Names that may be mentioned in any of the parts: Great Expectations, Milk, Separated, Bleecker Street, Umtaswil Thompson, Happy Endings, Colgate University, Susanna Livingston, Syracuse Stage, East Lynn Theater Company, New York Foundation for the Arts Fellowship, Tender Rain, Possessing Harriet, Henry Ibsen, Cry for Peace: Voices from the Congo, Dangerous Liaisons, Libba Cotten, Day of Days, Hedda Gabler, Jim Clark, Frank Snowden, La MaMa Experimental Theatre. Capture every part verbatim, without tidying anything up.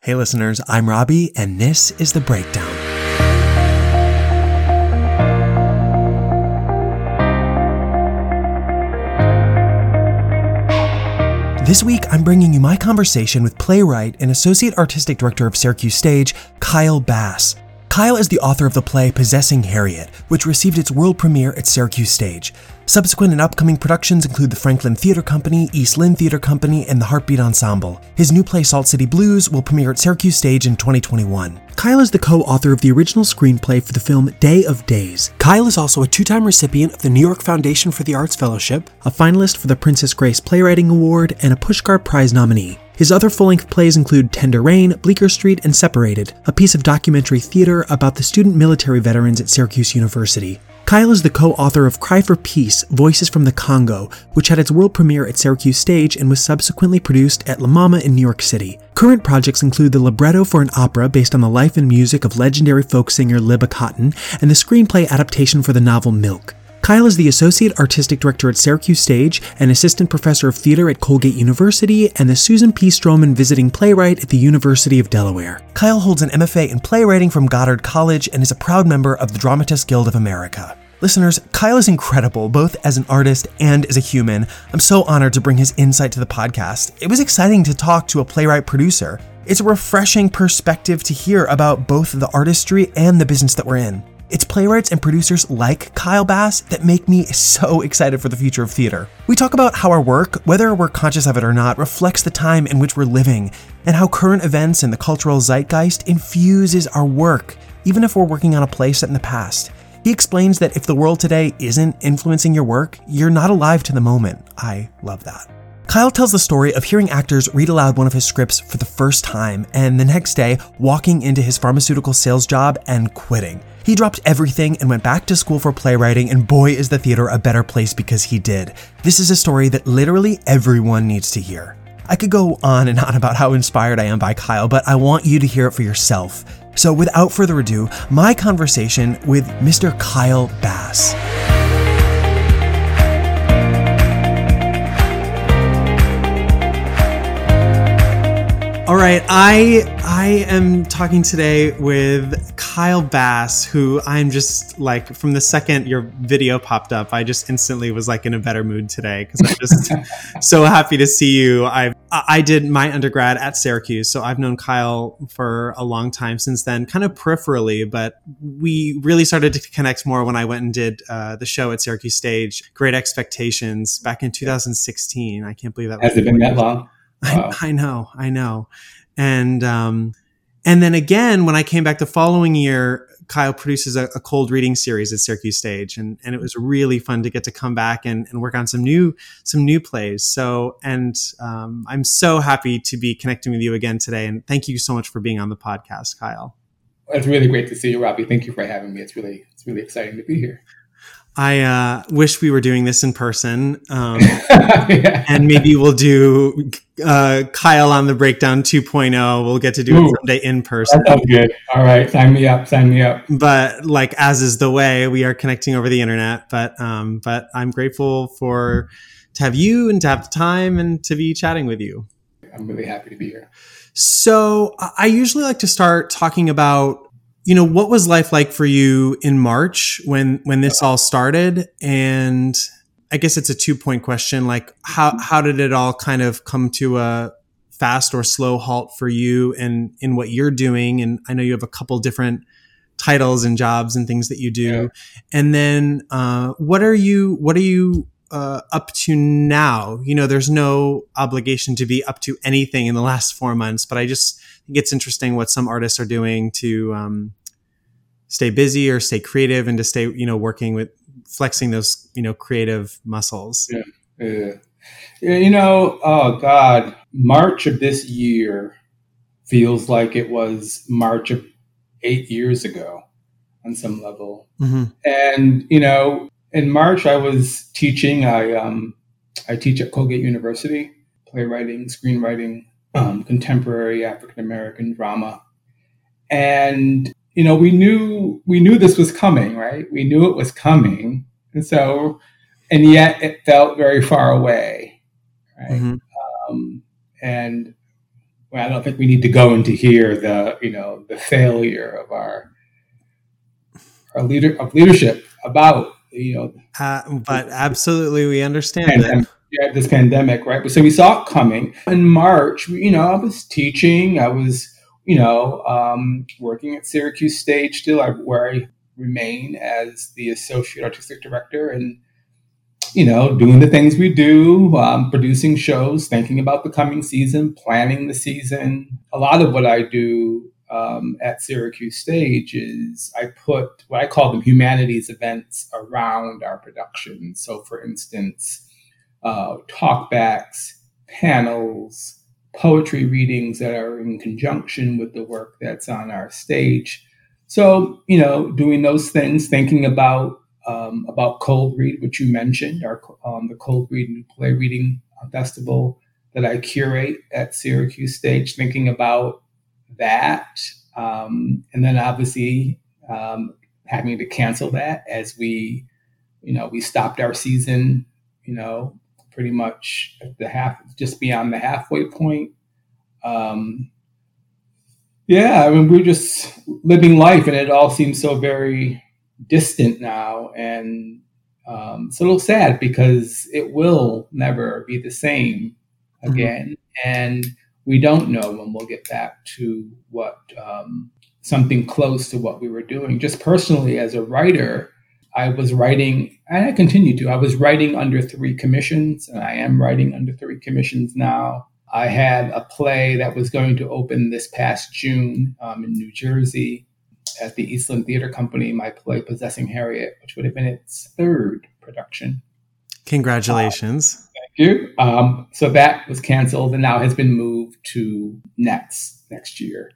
Hey listeners, I'm Robbie, and this is The Breakdown. This week, I'm bringing you my conversation with playwright and associate artistic director of Syracuse Stage, Kyle Bass. Kyle is the author of the play Possessing Harriet, which received its world premiere at Syracuse Stage. Subsequent and upcoming productions include the Franklin Theater Company, East Lynn Theater Company, and the Heartbeat Ensemble. His new play salt city blues will premiere at Syracuse Stage in twenty twenty-one. Kyle is the co-author of the original screenplay for the film Day of Days. Kyle is also a two-time recipient of the New York Foundation for the Arts Fellowship, a finalist for the Princess Grace Playwriting Award, and a Pushcart Prize nominee. His other full-length plays include Tender Rain, Bleecker Street, and Separated, a piece of documentary theater about the student military veterans at Syracuse University. Kyle is the co-author of Cry for Peace: Voices from the Congo, which had its world premiere at Syracuse Stage and was subsequently produced at La MaMa in New York City. Current projects include the libretto for an opera based on the life and music of legendary folk singer Libba Cotten, and the screenplay adaptation for the novel Milk. Kyle is the Associate Artistic Director at Syracuse Stage, an Assistant Professor of Theater at Colgate University, and the Susan P. Stroman Visiting Playwright at the University of Delaware. Kyle holds an M F A in playwriting from Goddard College and is a proud member of the Dramatists Guild of America. Listeners, Kyle is incredible, both as an artist and as a human. I'm so honored to bring his insight to the podcast. It was exciting to talk to a playwright-producer. It's a refreshing perspective to hear about both the artistry and the business that we're in. It's playwrights and producers like Kyle Bass that make me so excited for the future of theater. We talk about how our work, whether we're conscious of it or not, reflects the time in which we're living, and how current events and the cultural zeitgeist infuses our work, even if we're working on a play set in the past. He explains that if the world today isn't influencing your work, you're not alive to the moment. I love that. Kyle tells the story of hearing actors read aloud one of his scripts for the first time, and the next day, walking into his pharmaceutical sales job and quitting. He dropped everything and went back to school for playwriting, and boy is the theater a better place because he did. This is a story that literally everyone needs to hear. I could go on and on about how inspired I am by Kyle, but I want you to hear it for yourself. So without further ado, my conversation with Mister Kyle Bass. All right, I I am talking today with Kyle Bass, who I'm just like, from the second your video popped up, I just instantly was like in a better mood today because I'm just so happy to see you. I I did my undergrad at Syracuse, so I've known Kyle for a long time since then, kind of peripherally, but we really started to connect more when I went and did uh, the show at Syracuse Stage, Great Expectations, back in two thousand sixteen. I can't believe that was. Has it been that long? Wow. I, I know, I know. And um, and then again, when I came back the following year, Kyle produces a, a cold reading series at Syracuse Stage. And, and it was really fun to get to come back and, and work on some new some new plays. So and um, I'm so happy to be connecting with you again today. And thank you so much for being on the podcast, Kyle. It's really great to see you, Robbie. Thank you for having me. It's really, it's really exciting to be here. I uh, wish we were doing this in person, um, yeah. And maybe we'll do uh, Kyle on the Breakdown two point oh. We'll get to do Ooh, it someday in person. That sounds good. All right. Sign me up. Sign me up. But like, as is the way, we are connecting over the internet. But um, but I'm grateful for to have you and to have the time and to be chatting with you. I'm really happy to be here. So I usually like to start talking about, you know, what was life like for you in March when, when this all started? And I guess it's a two point question. Like how, how did it all kind of come to a fast or slow halt for you and in what you're doing? And I know you have a couple different titles and jobs and things that you do. Yeah. And then, uh, what are you, what are you, uh, up to now? You know, there's no obligation to be up to anything in the last four months, but I just think it's interesting what some artists are doing to, um, stay busy or stay creative and to stay, you know, working with flexing those, you know, creative muscles. Yeah. Yeah. Yeah, you know, oh God, March of this year feels like it was March of eight years ago on some level. Mm-hmm. And, you know, in March, I was teaching, I, um, I teach at Colgate University, playwriting, screenwriting, um, contemporary African-American drama. And you know, we knew we knew this was coming, right? We knew it was coming, and so, and yet it felt very far away, right? Mm-hmm. Um, and Well, I don't think we need to go into here the, you know, the failure of our our leader of leadership about, you know, uh, but absolutely we understand that. Yeah, this pandemic, right? So we saw it coming. In March, you know, I was teaching. I was, you know, um, working at Syracuse Stage still, where I remain as the associate artistic director, and, you know, doing the things we do, um, producing shows, thinking about the coming season, planning the season. A lot of what I do um, at Syracuse Stage is I put what I call the humanities events around our production. So, for instance, Uh, talkbacks, panels, poetry readings that are in conjunction with the work that's on our stage. So, you know, doing those things, thinking about um, about Cold Read, which you mentioned, our um, the Cold Read and Play Reading Festival that I curate at Syracuse Stage, thinking about that, um, and then obviously um, having to cancel that as we, you know, we stopped our season, you know, pretty much at the half, just beyond the halfway point. Um, yeah, I mean, we're just living life, and it all seems so very distant now, and um, it's a little sad because it will never be the same again, mm-hmm. and we don't know when we'll get back to what um, something close to what we were doing. Just personally, as a writer, I was writing, and I continue to, I was writing under three commissions, and I am writing under three commissions now. I had a play that was going to open this past June um, in New Jersey at the East Lynn Theater Company, my play Possessing Harriet, which would have been its third production. Congratulations. Uh, thank you. Um, so that was canceled and now has been moved to next, next year.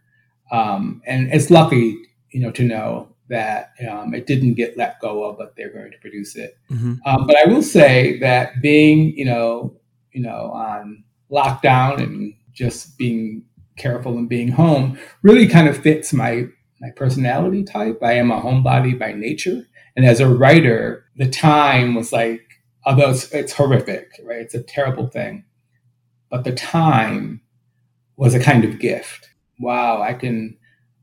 Um, and it's lucky, you know, to know that um, it didn't get let go of, but they're going to produce it. Mm-hmm. Um, but I will say that being, you know, you know, on lockdown and just being careful and being home really kind of fits my my personality type. I am a homebody by nature, and as a writer, the time was like, although it's, it's horrific, right? It's a terrible thing, but the time was a kind of gift. Wow, I can,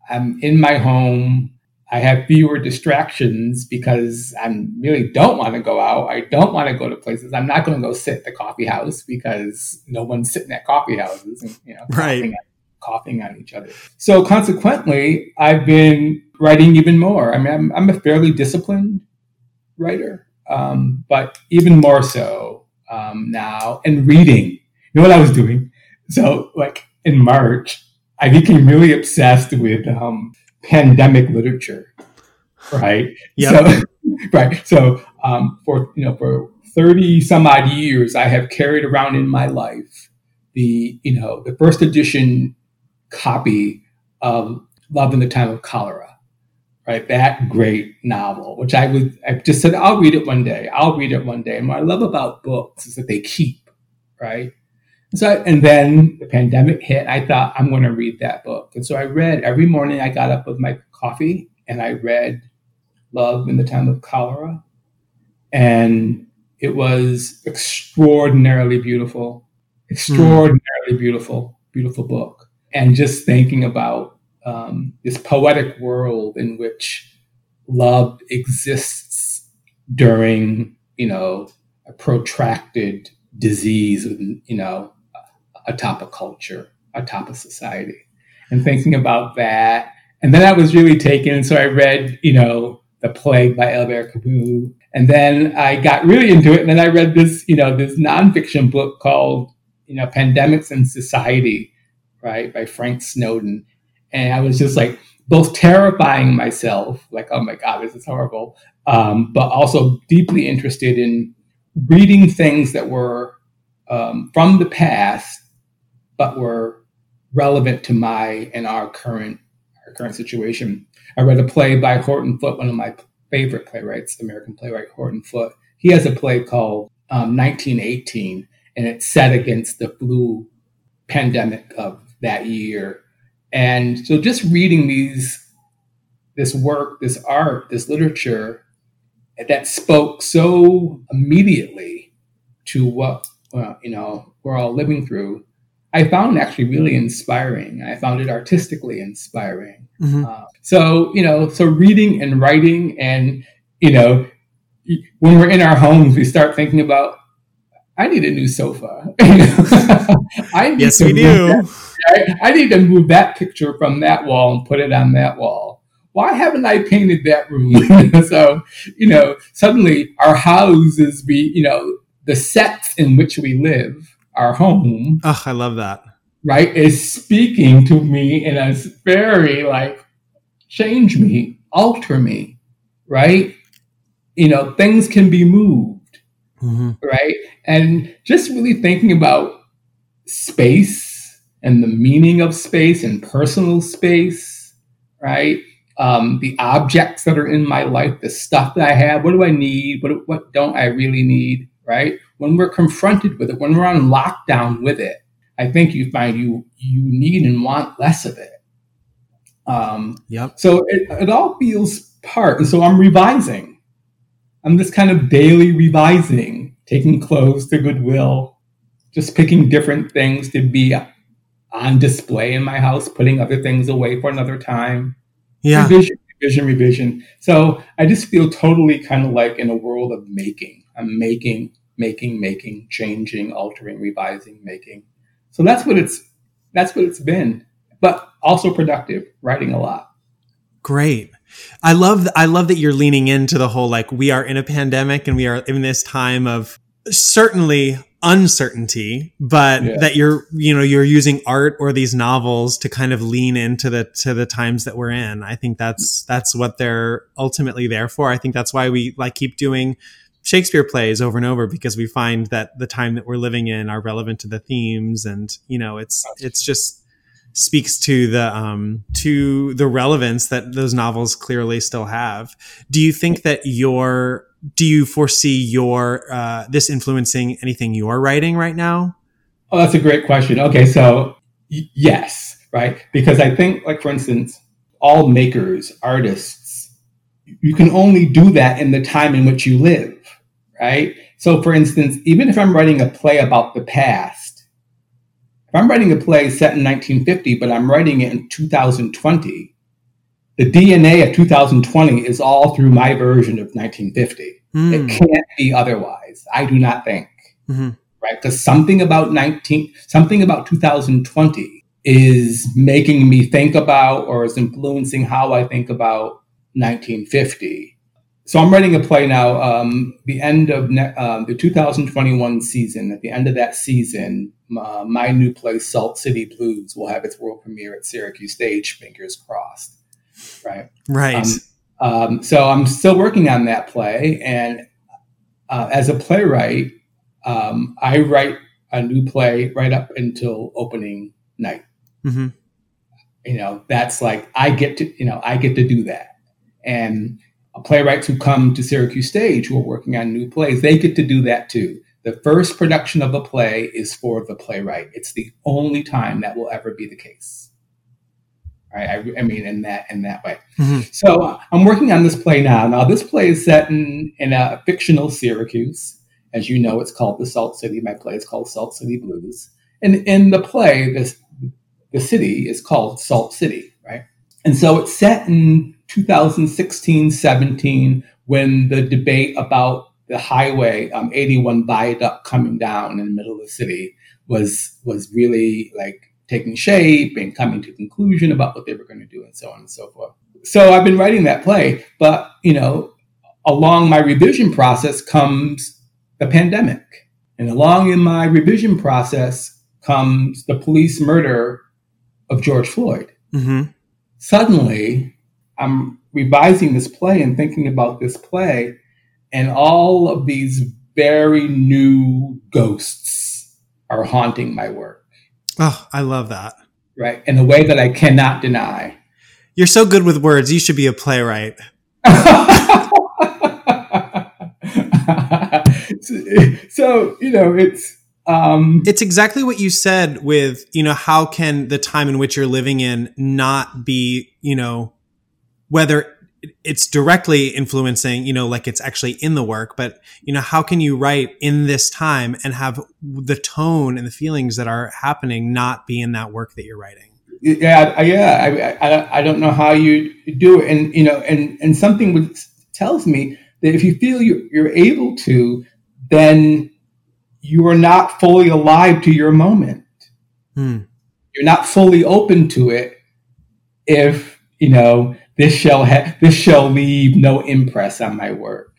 I'm in my home. I have fewer distractions because I really don't want to go out. I don't want to go to places. I'm not going to go sit at the coffee house because no one's sitting at coffee houses and, you know, right. coughing, coughing on each other. So consequently, I've been writing even more. I mean, I'm, I'm a fairly disciplined writer, um, but even more so um, now. And reading, you know what I was doing? So like in March, I became really obsessed with um, pandemic literature, right? Yeah. So, right. So um, for you know for thirty some odd years, I have carried around in my life the you know the first edition copy of Love in the Time of Cholera, right? That great novel, which I would I just said I'll read it one day. I'll read it one day. And what I love about books is that they keep, right? So, and then the pandemic hit. I thought, I'm going to read that book. And so I read every morning. I got up with my coffee and I read Love in the Time of Cholera. And it was extraordinarily beautiful, extraordinarily mm. beautiful, beautiful book. And just thinking about um, this poetic world in which love exists during, you know, a protracted disease with, you know, atop a culture, atop a society, and thinking about that. And then I was really taken. So I read, you know, The Plague by Albert Camus. And then I got really into it. And then I read this, you know, this nonfiction book called, you know, Pandemics and Society, right, by Frank Snowden. And I was just like, both terrifying myself, like, oh my God, this is horrible, um, but also deeply interested in reading things that were um, from the past, but were relevant to my and our current our current situation. I read a play by Horton Foote, one of my favorite playwrights, American playwright Horton Foote. He has a play called um, nineteen eighteen, and it's set against the flu pandemic of that year. And so, just reading these, this work, this art, this literature that spoke so immediately to what, well, you know, we're all living through, I found actually really inspiring. I found it artistically inspiring. Mm-hmm. Uh, so, you know, so reading and writing and, you know, when we're in our homes, we start thinking about, I need a new sofa. I need yes, we do. That, right? I need to move that picture from that wall and put it on that wall. Why haven't I painted that room? So, you know, suddenly our houses be, you know, the sets in which we live, our home. Oh, I love that. Right. Is speaking to me in a very like, change me, alter me. Right. You know, things can be moved. Mm-hmm. Right. And just really thinking about space and the meaning of space and personal space. Right. Um, the objects that are in my life, the stuff that I have. What do I need? What, what don't I really need? Right. When we're confronted with it, when we're on lockdown with it, I think you find you you need and want less of it. Um, yep. So it, it all feels part. And so I'm revising. I'm this kind of daily revising, taking clothes to Goodwill, just picking different things to be on display in my house, putting other things away for another time. Yeah. Revision, revision, revision. So I just feel totally kind of like in a world of making. I'm making, making, making, changing, altering, revising, making. So that's what it's, that's what it's been, but also productive, writing a lot. Great. I love, I love that you're leaning into the whole, like, we are in a pandemic and we are in this time of certainly uncertainty, but yeah. that you're, you know, you're using art or these novels to kind of lean into the, to the times that we're in. I think that's, that's what they're ultimately there for. I think that's why we like keep doing Shakespeare plays over and over, because we find that the time that we're living in are relevant to the themes. And, you know, it's, it's just, speaks to the um, to the relevance that those novels clearly still have. Do you think that your do you foresee your uh, this influencing anything you're writing right now? Oh, that's a great question. Okay, so y- yes, right, because I think, like, for instance, all makers, artists, you can only do that in the time in which you live, right? So, for instance, even if I'm writing a play about the past. If I'm writing a play set in nineteen fifty, but I'm writing it in two thousand twenty, the D N A of two thousand twenty is all through my version of nineteen fifty. Mm. It can't be otherwise. I do not think, mm-hmm. right? Because something about nineteen, something about two thousand twenty is making me think about, or is influencing how I think about nineteen fifty. So I'm writing a play now. Um, the end of ne- uh, the two thousand twenty-one season. At the end of that season, uh, my new play salt/city/blues will have its world premiere at Syracuse Stage. Fingers crossed. Right. Right. Um, um, so I'm still working on that play, and uh, as a playwright, um, I write a new play right up until opening night. Mm-hmm. You know, that's like I get to. You know, I get to do that, and. Playwrights who come to Syracuse Stage who are working on new plays, they get to do that too. The first production of a play is for the playwright. It's the only time that will ever be the case. All right? I, I mean, in that in that way. Mm-hmm. So I'm working on this play now. Now, this play is set in, in a fictional Syracuse. As you know, it's called The Salt City. My play is called Salt City Blues. And in the play, this, the city is called Salt City, right? And so it's set in two thousand sixteen, seventeen, when the debate about the highway um, eighty-one viaduct coming down in the middle of the city was was really like taking shape and coming to conclusion about what they were going to do and so on and so forth. So I've been writing that play, but you know, along my revision process comes the pandemic, and along in my revision process comes the police murder of George Floyd. Mm-hmm. Suddenly, I'm revising this play and thinking about this play and all of these very new ghosts are haunting my work. Oh, I love that. Right. In a way that I cannot deny. You're so good with words. You should be a playwright. So, you know, it's, Um, it's exactly what you said with, you know, how can the time in which you're living in not be, you know, whether it's directly influencing, you know, like it's actually in the work, but, you know, how can you write in this time and have the tone and the feelings that are happening not be in that work that you're writing? Yeah, yeah. I, I, I don't know how you do it. And, you know, and, and something would, tells me that if you feel you, you're able to, then you are not fully alive to your moment. Hmm. You're not fully open to it if, you know, This shall ha- this shall leave no impress on my work.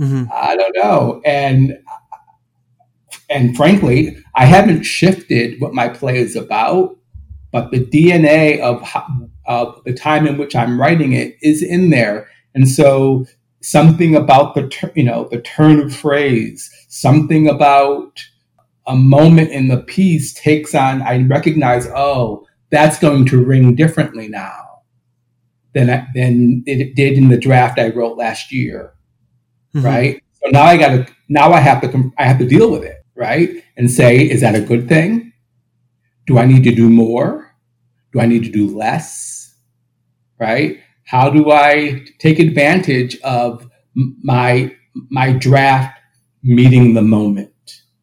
Mm-hmm. I don't know, and and frankly, I haven't shifted what my play is about, but the D N A of of the time in which I'm writing it is in there, and so something about the ter- you know the turn of phrase, something about a moment in the piece takes on. I recognize, oh, that's going to ring differently now Than, I, than it did in the draft I wrote last year, mm-hmm. right? So now I got to now I have to I have to deal with it, right? And say, is that a good thing? Do I need to do more? Do I need to do less? Right? How do I take advantage of my my draft meeting the moment,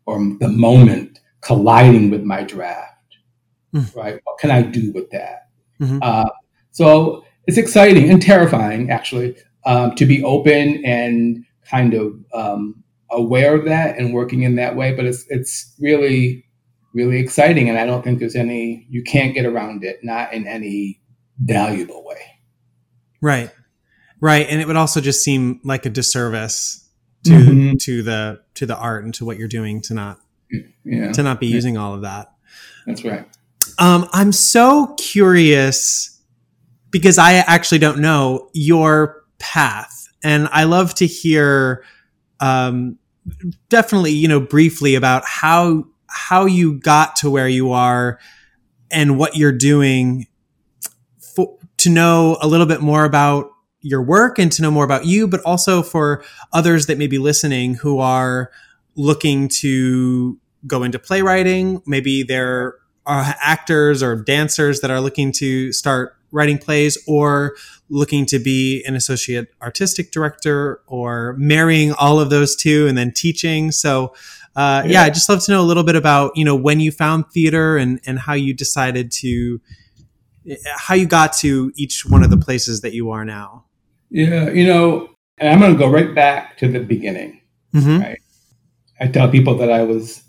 or the moment colliding with my draft? Mm-hmm. Right? What can I do with that? Mm-hmm. Uh, so. It's exciting and terrifying, actually, um, to be open and kind of um, aware of that and working in that way. But it's it's really, really exciting. And I don't think there's any, you can't get around it, not in any valuable way. Right. Right. And it would also just seem like a disservice to mm-hmm. to the to the art and to what you're doing to not yeah. to not be yeah. using all of that. That's right. Um, I'm so curious, because I actually don't know your path, and I love to hear, um, definitely, you know, briefly about how, how you got to where you are and what you're doing for, to know a little bit more about your work and to know more about you, but also for others that may be listening who are looking to go into playwriting. Maybe they're actors or dancers that are looking to start writing plays, or looking to be an associate artistic director, or marrying all of those two and then teaching. So, uh, yeah, yeah I'd just love to know a little bit about, you know, when you found theater and, and how you decided to, how you got to each one of the places that you are now. Yeah. You know, and I'm going to go right back to the beginning. Mm-hmm. Right? I tell people that I was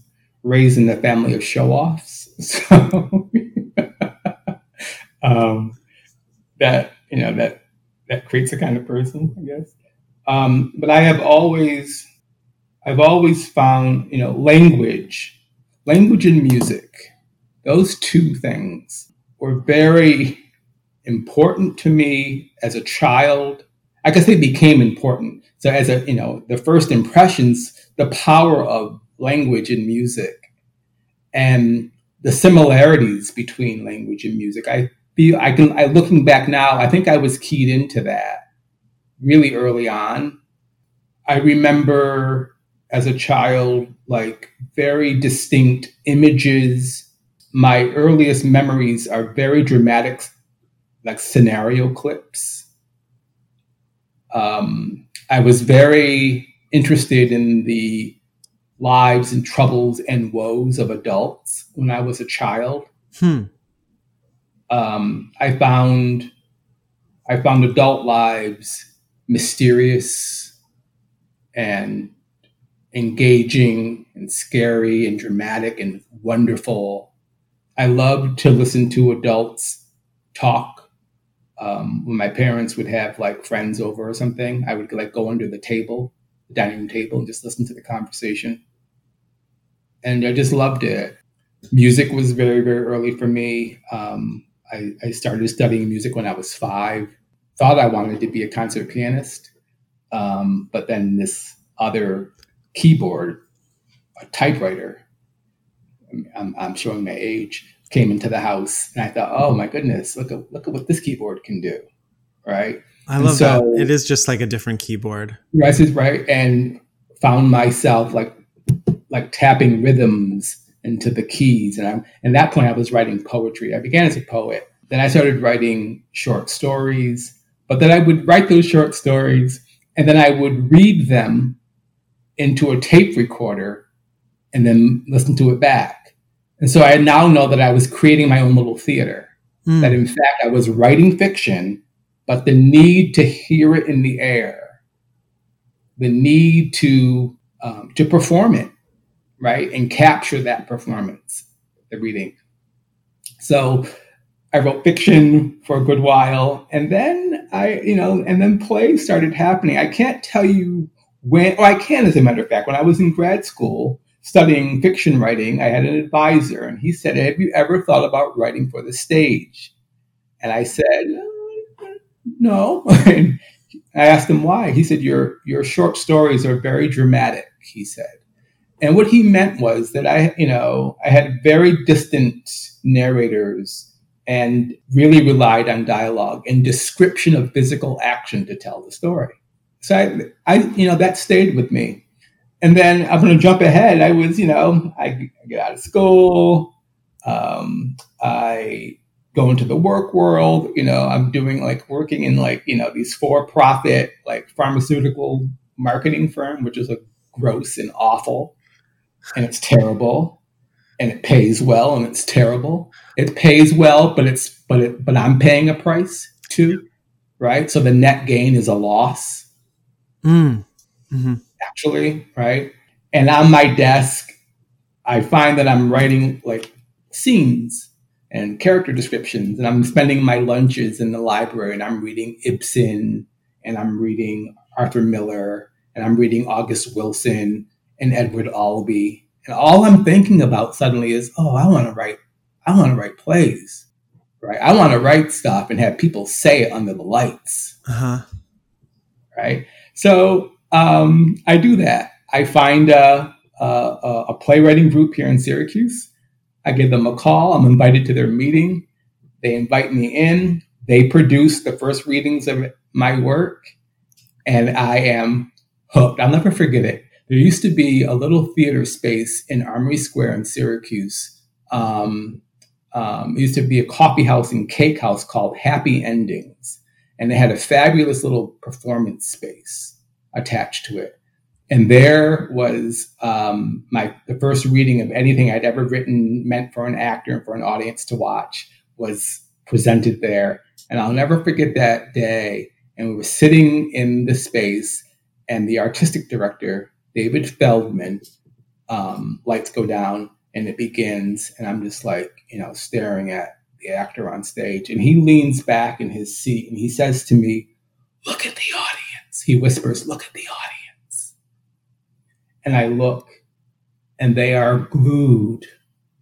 raised in a family of show offs. So, um, That, you know, that that creates a kind of person, I guess. Um, but I have always, I've always found, you know, language, language and music, those two things were very important to me as a child. I guess they became important. So as a, you know, the first impressions, the power of language and music and the similarities between language and music, I I can. I looking back now, I think I was keyed into that really early on. I remember as a child, like very distinct images. My earliest memories are very dramatic, like scenario clips. Um, I was very interested in the lives and troubles and woes of adults when I was a child. Hmm. Um, I found, I found adult lives mysterious and engaging and scary and dramatic and wonderful. I loved to listen to adults talk. Um, when my parents would have like friends over or something, I would like go under the table, the dining room table, and just listen to the conversation. And I just loved it. Music was very, very early for me. Um, I, I started studying music when I was five. Thought I wanted to be a concert pianist, um, but then this other keyboard, a typewriter, I'm, I'm showing my age, came into the house, and I thought, oh my goodness, look at look at what this keyboard can do, right? I love so, that. It is just like a different keyboard. Right, right, and found myself like like tapping rhythms into the keys. And I'm, at that point I was writing poetry. I began as a poet. Then I started writing short stories. but then I would write those short stories and then I would read them into a tape recorder and then listen to it back. And so I now know that I was creating my own little theater, mm. that in fact I was writing fiction, but the need to hear it in the air, the need to um, to perform it, right, and capture that performance, the reading. So I wrote fiction for a good while, and then I, you know, and then plays started happening. I can't tell you when, or I can, as a matter of fact. When I was in grad school studying fiction writing, I had an advisor, and he said, "Have you ever thought about writing for the stage?" And I said, "No." And I asked him why. He said, "Your your short stories are very dramatic," he said. And what he meant was that I, you know, I had very distant narrators and really relied on dialogue and description of physical action to tell the story. So I, I you know, that stayed with me. And then I'm going to jump ahead. I was, you know, I, I get out of school. Um, I go into the work world. You know, I'm doing like working in like, you know, these for-profit like pharmaceutical marketing firm, which is like gross and awful. And it's terrible, and it pays well, and it's terrible. It pays well, but it's but it but I'm paying a price too, right? So the net gain is a loss, mm. mm-hmm. actually, right? And on my desk, I find that I'm writing like scenes and character descriptions, and I'm spending my lunches in the library, and I'm reading Ibsen, and I'm reading Arthur Miller, and I'm reading August Wilson and Edward Albee. And all I'm thinking about suddenly is, oh, I want to write, I want to write plays, right? I want to write stuff and have people say it under the lights, uh-huh. right? So um, I do that. I find a, a, a playwriting group here in Syracuse. I give them a call. I'm invited to their meeting. They invite me in. They produce the first readings of my work. And I am hooked. I'll never forget it. There used to be a little theater space in Armory Square in Syracuse. Um, um, it used to be a coffee house and cake house called Happy Endings. And they had a fabulous little performance space attached to it. And there was um, my the first reading of anything I'd ever written meant for an actor and for an audience to watch was presented there. And I'll never forget that day. And we were sitting in the space, and the artistic director, David Feldman, um, lights go down and it begins. And I'm just like, you know, staring at the actor on stage. And he leans back in his seat and he says to me, "Look at the audience." He whispers, "Look at the audience." And I look, and they are glued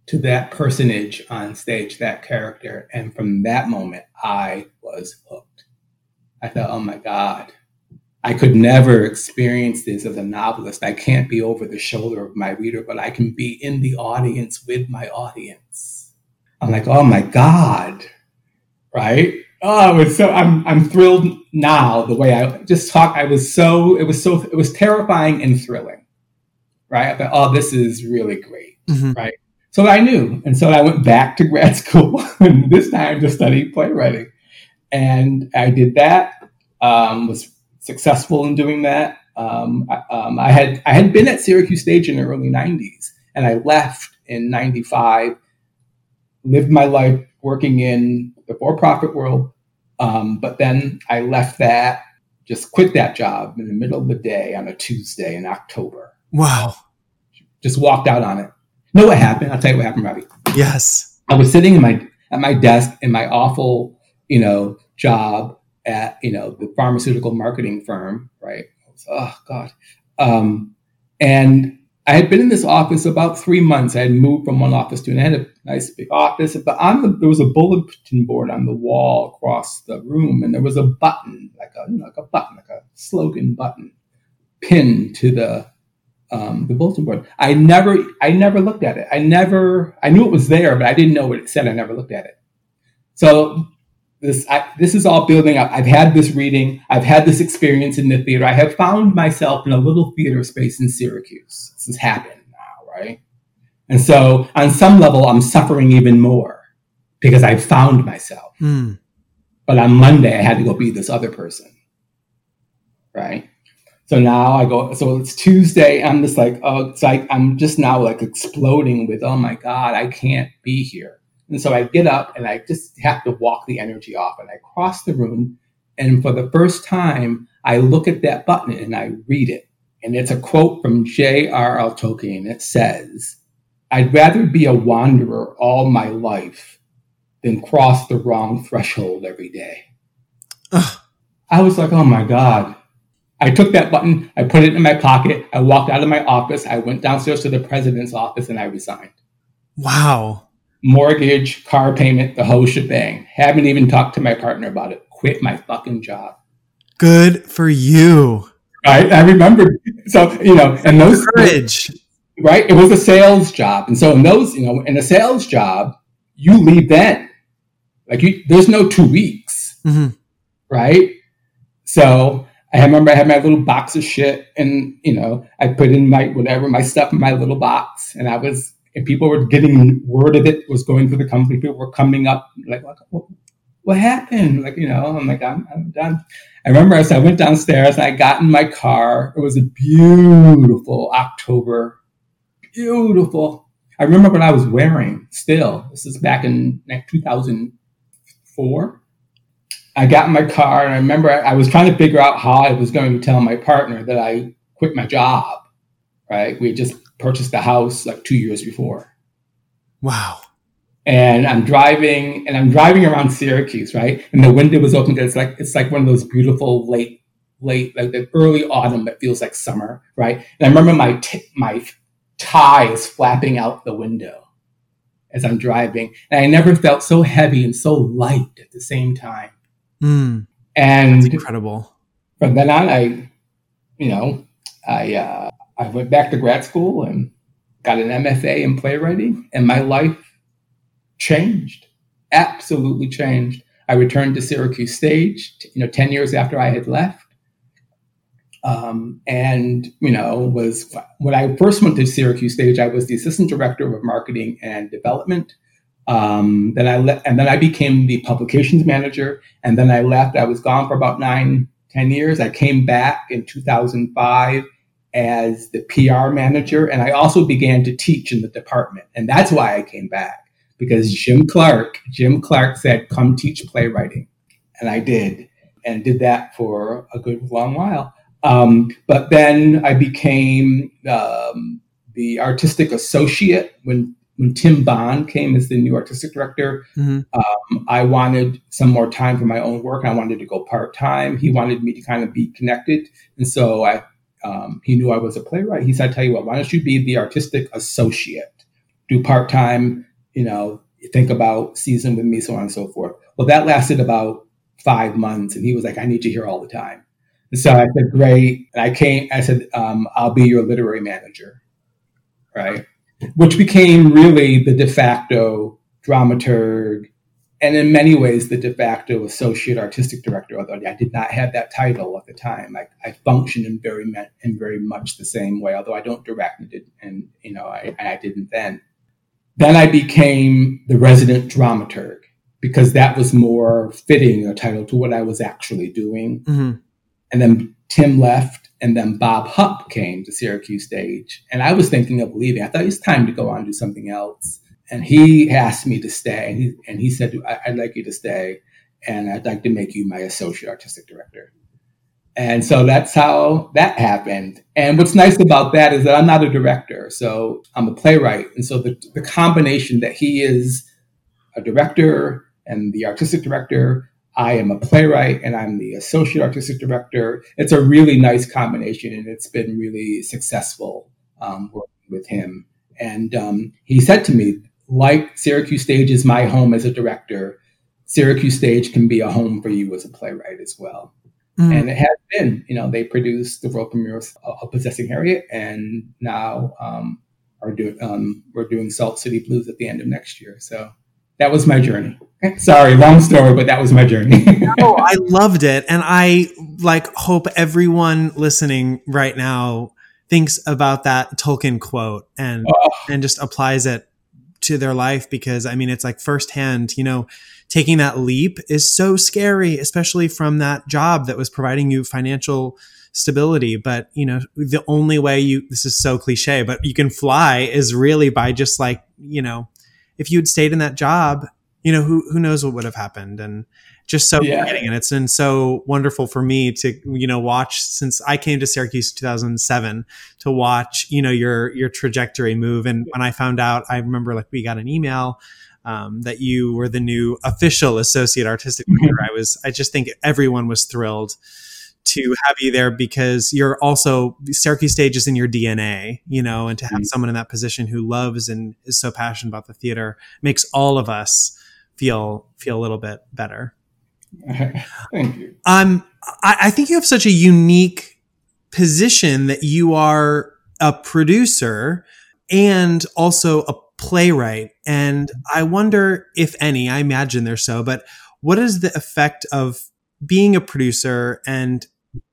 to that personage on stage, that character. And from that moment, I was hooked. I thought, oh my God. I could never experience this as a novelist. I can't be over the shoulder of my reader, but I can be in the audience with my audience. I'm like, oh my God, right? Oh, it's so I'm I'm thrilled now. The way I just talk, I was so it was so it was terrifying and thrilling, right? I thought, oh, this is really great, mm-hmm. right? So I knew, and so I went back to grad school, and this time to study playwriting, and I did that. Um, was successful in doing that. Um, I, um, I had I had been at Syracuse Stage in the early nineties, and I left in ninety-five, lived my life working in the for-profit world, um, but then I left that, just quit that job in the middle of the day on a Tuesday in October. Wow. Just walked out on it. You know what happened? I'll tell you what happened, Robbie. Yes. I was sitting in my at my desk in my awful, you know, job, at, you know, the pharmaceutical marketing firm, right? I was, oh, God. Um, and I had been in this office about three months. I had moved from one office to another. I had a nice big office. But on the, there was a bulletin board on the wall across the room, and there was a button, like a, you know, like a button, like a slogan button, pinned to the um, the bulletin board. I never, I never looked at it. I never, I knew it was there, but I didn't know what it said. I never looked at it. So This I, this is all building up. I've had this reading. I've had this experience in the theater. I have found myself in a little theater space in Syracuse. This has happened now, right? And so on some level, I'm suffering even more because I've found myself. Mm. But on Monday, I had to go be this other person, right? So now I go, so it's Tuesday. I'm just like, oh, it's like, I'm just now like exploding with, oh my God, I can't be here. And so I get up and I just have to walk the energy off, and I cross the room. And for the first time, I look at that button and I read it. And it's a quote from J R R Tolkien. It says, "I'd rather be a wanderer all my life than cross the wrong threshold every day." Ugh. I was like, oh my God. I took that button, I put it in my pocket, I walked out of my office, I went downstairs to the president's office, and I resigned. Wow. Mortgage, car payment, the whole shebang. Haven't even talked to my partner about it. Quit my fucking job. Good for you. I, I remember. So, you know, and those... Courage. Right? It was a sales job. And so in those, you know, in a sales job, you leave then. Like, you, there's no two weeks. Mm-hmm. Right? So... I remember I had my little box of shit, and, you know, I put in my, whatever, my stuff in my little box, and I was, and people were getting word of it was going through the company. People were coming up like, what, what happened? Like, you know, I'm like, I'm, I'm done. I remember as I went downstairs and I got in my car, it was a beautiful October, beautiful. I remember what I was wearing still. This is back in like two thousand four. I got in my car, and I remember I was trying to figure out how I was going to tell my partner that I quit my job, right? We had just purchased the house like two years before. Wow. And I'm driving, and I'm driving around Syracuse, right? And the window was open. It's like, it's like one of those beautiful late, late, like the early autumn that feels like summer, right? And I remember my t- my tie is flapping out the window as I'm driving. And I never felt so heavy and so light at the same time. Mm, and that's incredible. From then on, I, you know, I uh, I went back to grad school and got an M F A in playwriting, and my life changed, absolutely changed. I returned to Syracuse Stage, you know, ten years after I had left, um, and you know, was when I first went to Syracuse Stage, I was the assistant director of marketing and development. Um, then I left, and then I became the publications manager, and then I left. I was gone for about nine, ten years. I came back in two thousand five as the P R manager, and I also began to teach in the department. And that's why I came back, because Jim Clark, Jim Clark said, come teach playwriting. And I did, and did that for a good long while. Um, but then I became, um, the artistic associate when When Tim Bond came as the new artistic director, mm-hmm. um, I wanted some more time for my own work. I wanted to go part-time. He wanted me to kind of be connected. And so I, um, he knew I was a playwright. He said, I tell you what, why don't you be the artistic associate? Do part-time, you know, think about season with me, so on and so forth. Well, that lasted about five months. And he was like, I need you here all the time. And so I said, great. And I came, I said, um, I'll be your literary manager, right? Which became really the de facto dramaturg, and in many ways the de facto associate artistic director, although I did not have that title at the time. I, I functioned in very in very much the same way, although I don't direct and, did, and you know, I, I didn't then. Then I became the resident dramaturg, because that was more fitting a title to what I was actually doing. Mm-hmm. And then Tim left. And then Bob Hupp came to Syracuse Stage. And I was thinking of leaving. I thought it was time to go on and do something else. And he asked me to stay. And he, and he said, I- I'd like you to stay. And I'd like to make you my associate artistic director. And so that's how that happened. And what's nice about that is that I'm not a director. So I'm a playwright. And so the, the combination that he is a director and the artistic director, I am a playwright and I'm the associate artistic director. It's a really nice combination, and it's been really successful um, working with him. And um, he said to me, like Syracuse Stage is my home as a director, Syracuse Stage can be a home for you as a playwright as well. Mm. And it has been, you know, they produced the world premiere of Possessing Harriet, and now um, are do- um, we're doing salt/city/blues at the end of next year. So that was my journey. Sorry, long story, but that was my journey. No, I loved it. And I like hope everyone listening right now thinks about that Tolkien quote and, oh. and just applies it to their life, because I mean, it's like firsthand, you know, taking that leap is so scary, especially from that job that was providing you financial stability. But, you know, the only way you, this is so cliche, but you can fly is really by just like, you know, if you'd stayed in that job, you know, who who knows what would have happened. And just so yeah. exciting. And it's been so wonderful for me to, you know, watch since I came to Syracuse in two thousand seven to watch, you know, your, your trajectory move. And when I found out, I remember like we got an email um, that you were the new official associate artistic director. I was, I just think everyone was thrilled to have you there because you're also Syracuse Stage is in your D N A, you know, and to have someone in that position who loves and is so passionate about the theater makes all of us feel, feel a little bit better. Thank you. Um, I, I think you have such a unique position that you are a producer and also a playwright. And I wonder if any, I imagine there's so, but what is the effect of being a producer and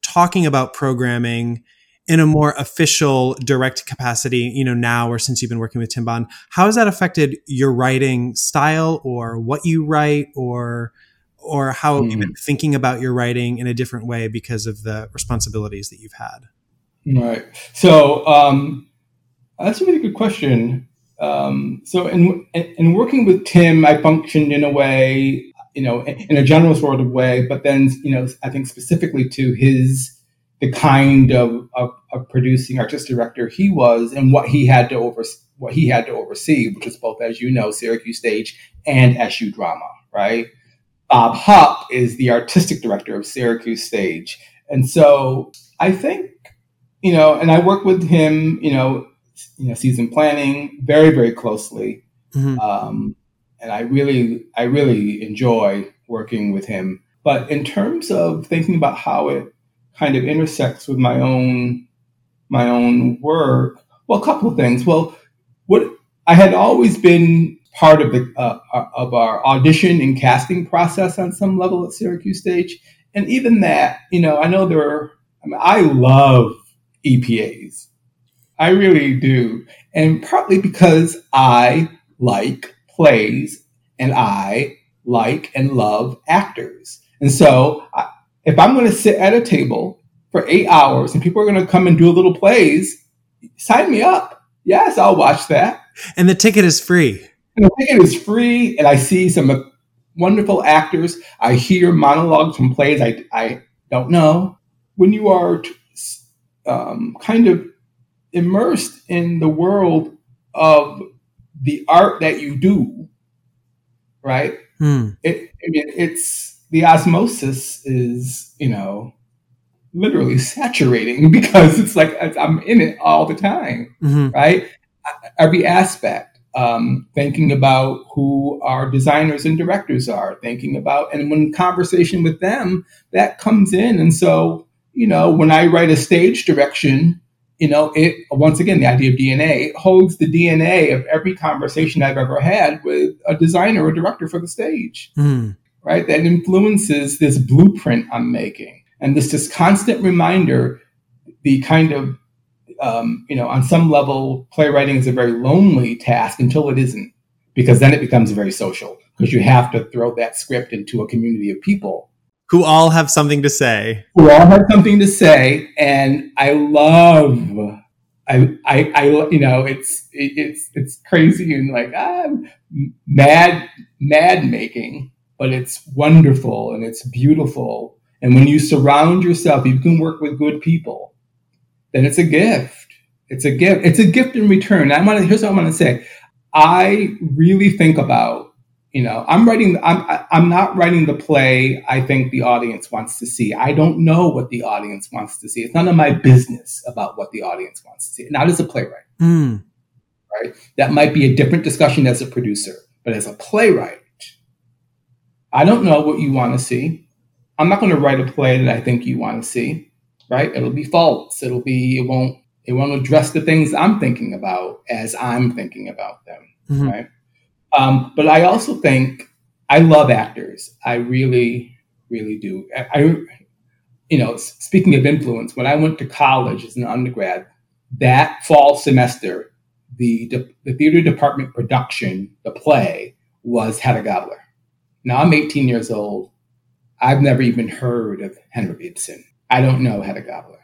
talking about programming in a more official, direct capacity, you know, now or since you've been working with Tim Bond? How has that affected your writing style or what you write or or how have you been thinking about your writing in a different way because of the responsibilities that you've had? Right. So um, that's a really good question. Um, so in, in in working with Tim, I functioned in a way, you know, in, in a general sort of way, but then, you know, I think specifically to his, the kind of, of, of producing artistic director he was and what he had to over, what he had to oversee, which is both, as you know, Syracuse Stage and S U Drama, right? Bob Hupp is the artistic director of Syracuse Stage. And so I think, you know, and I work with him, you know, you know, season planning very, very closely. Mm-hmm. Um, and I really, I really enjoy working with him. But in terms of thinking about how it kind of intersects with my own, my own work, well, a couple of things. Well, what I had always been part of the uh, of our audition and casting process on some level at Syracuse Stage, and even that, you know, I know there are, I mean, I love E P As, I really do, and partly because I like plays and I like and love actors, and so I, if I'm going to sit at a table for eight hours and people are going to come and do little plays, sign me up. Yes, I'll watch that, and the ticket is free. And the ticket is free, and I see some wonderful actors. I hear monologues from plays I, I don't know. When you are um, kind of immersed in the world of the art that you do, right? Mm. It, I mean, it's the osmosis is, you know, literally saturating because it's like I'm in it all the time, mm-hmm. right? Every aspect. Um, thinking about who our designers and directors are, thinking about, and when conversation with them, that comes in. And so, you know, when I write a stage direction, you know, it, once again, the idea of D N A holds the D N A of every conversation I've ever had with a designer or director for the stage, mm. right? That influences this blueprint I'm making. And this, this constant reminder, the kind of Um, you know, on some level, playwriting is a very lonely task until it isn't, because then it becomes very social, because you have to throw that script into a community of people. Who all have something to say. Who all have something to say. And I love, I, I, I you know, it's, it, it's, it's crazy and like, ah, mad, mad making, but it's wonderful and it's beautiful. And when you surround yourself, you can work with good people. Then it's a gift. It's a gift. It's a gift in return. I want to. Here's what I want to say. I really think about, you know, I'm writing. I'm I'm not writing the play I think the audience wants to see. I don't know what the audience wants to see. It's none of my business about what the audience wants to see. Not as a playwright, mm. right? That might be a different discussion as a producer, but as a playwright, I don't know what you want to see. I'm not going to write a play that I think you want to see. Right? It'll be false. It'll be, it won't, it won't address the things I'm thinking about as I'm thinking about them. Mm-hmm. Right. Um, but I also think I love actors. I really, really do. I, I, you know, speaking of influence, when I went to college as an undergrad, that fall semester, the, the theater department production, the play was Hedda Gabler. Now I'm eighteen years old. I've never even heard of Henry Ibsen. I don't know Hedda Gabler.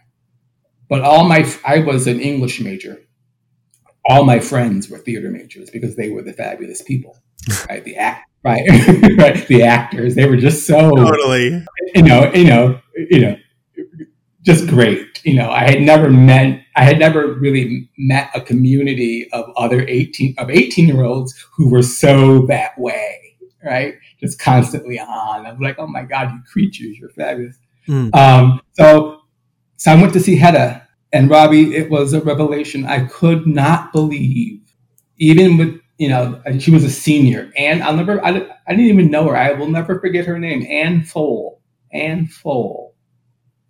But all my, I was an English major. All my friends were theater majors because they were the fabulous people, right? The act, right? right? The actors, they were just so totally, you know, you know, you know, just great. You know, I had never met, I had never really met a community of other eighteen of eighteen year olds who were so that way, right? Just constantly on. I'm like, oh my God, you creatures, you're fabulous. Mm. Um, so, so I went to see Hedda. And Robbie, it was a revelation. I could not believe, even with, you know, she was a senior. And I'll never, I, I didn't even know her. I will never forget her name. Anne Fole. Anne Fole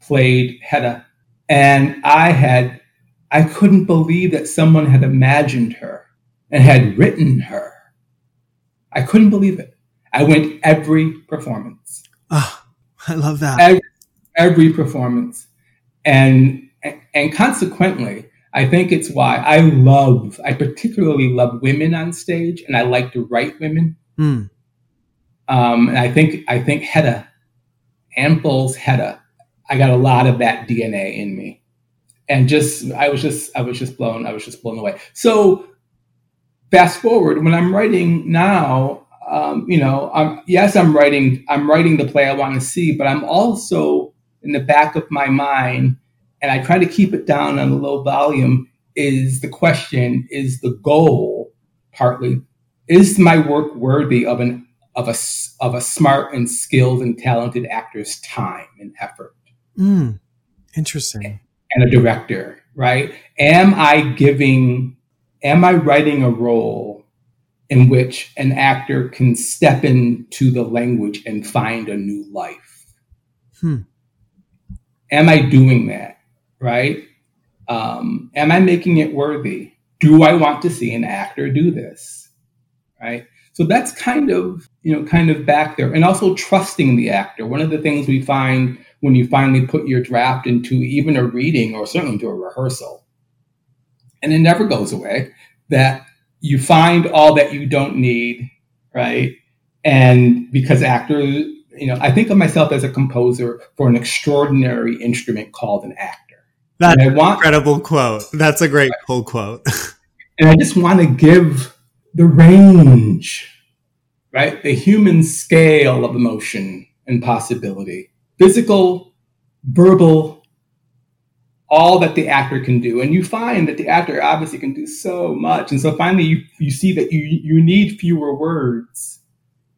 played Hedda. And I had, I couldn't believe that someone had imagined her and had written her. I couldn't believe it. I went every performance. Oh, I love that. Every, every performance. And... And consequently, I think it's why I love, I particularly love women on stage, and I like to write women. Mm. Um, and I think, I think Hedda, Anne Fole's Hedda, I got a lot of that D N A in me. And just, I was just, I was just blown, I was just blown away. So fast forward, when I'm writing now, um, you know, I'm, yes, I'm writing, I'm writing the play I want to see, but I'm also in the back of my mind, and I try to keep it down on a low volume, is the question, is the goal, partly, is my work worthy of an of a, of a smart and skilled and talented actor's time and effort? Mm, interesting. And a director, right? Am I giving, am I writing a role in which an actor can step into the language and find a new life? Hmm. Am I doing that? Right? Um, am I making it worthy? Do I want to see an actor do this? Right? So that's kind of, you know, kind of back there. And also trusting the actor. One of the things we find when you finally put your draft into even a reading or certainly into a rehearsal, and it never goes away, that you find all that you don't need, right? And because actors, you know, I think of myself as a composer for an extraordinary instrument called an actor. That's an incredible quote. That's a great pull quote. And I just want to give the range, right? The human scale of emotion and possibility. Physical, verbal, all that the actor can do. And you find that the actor obviously can do so much. And so finally you, you see that you, you need fewer words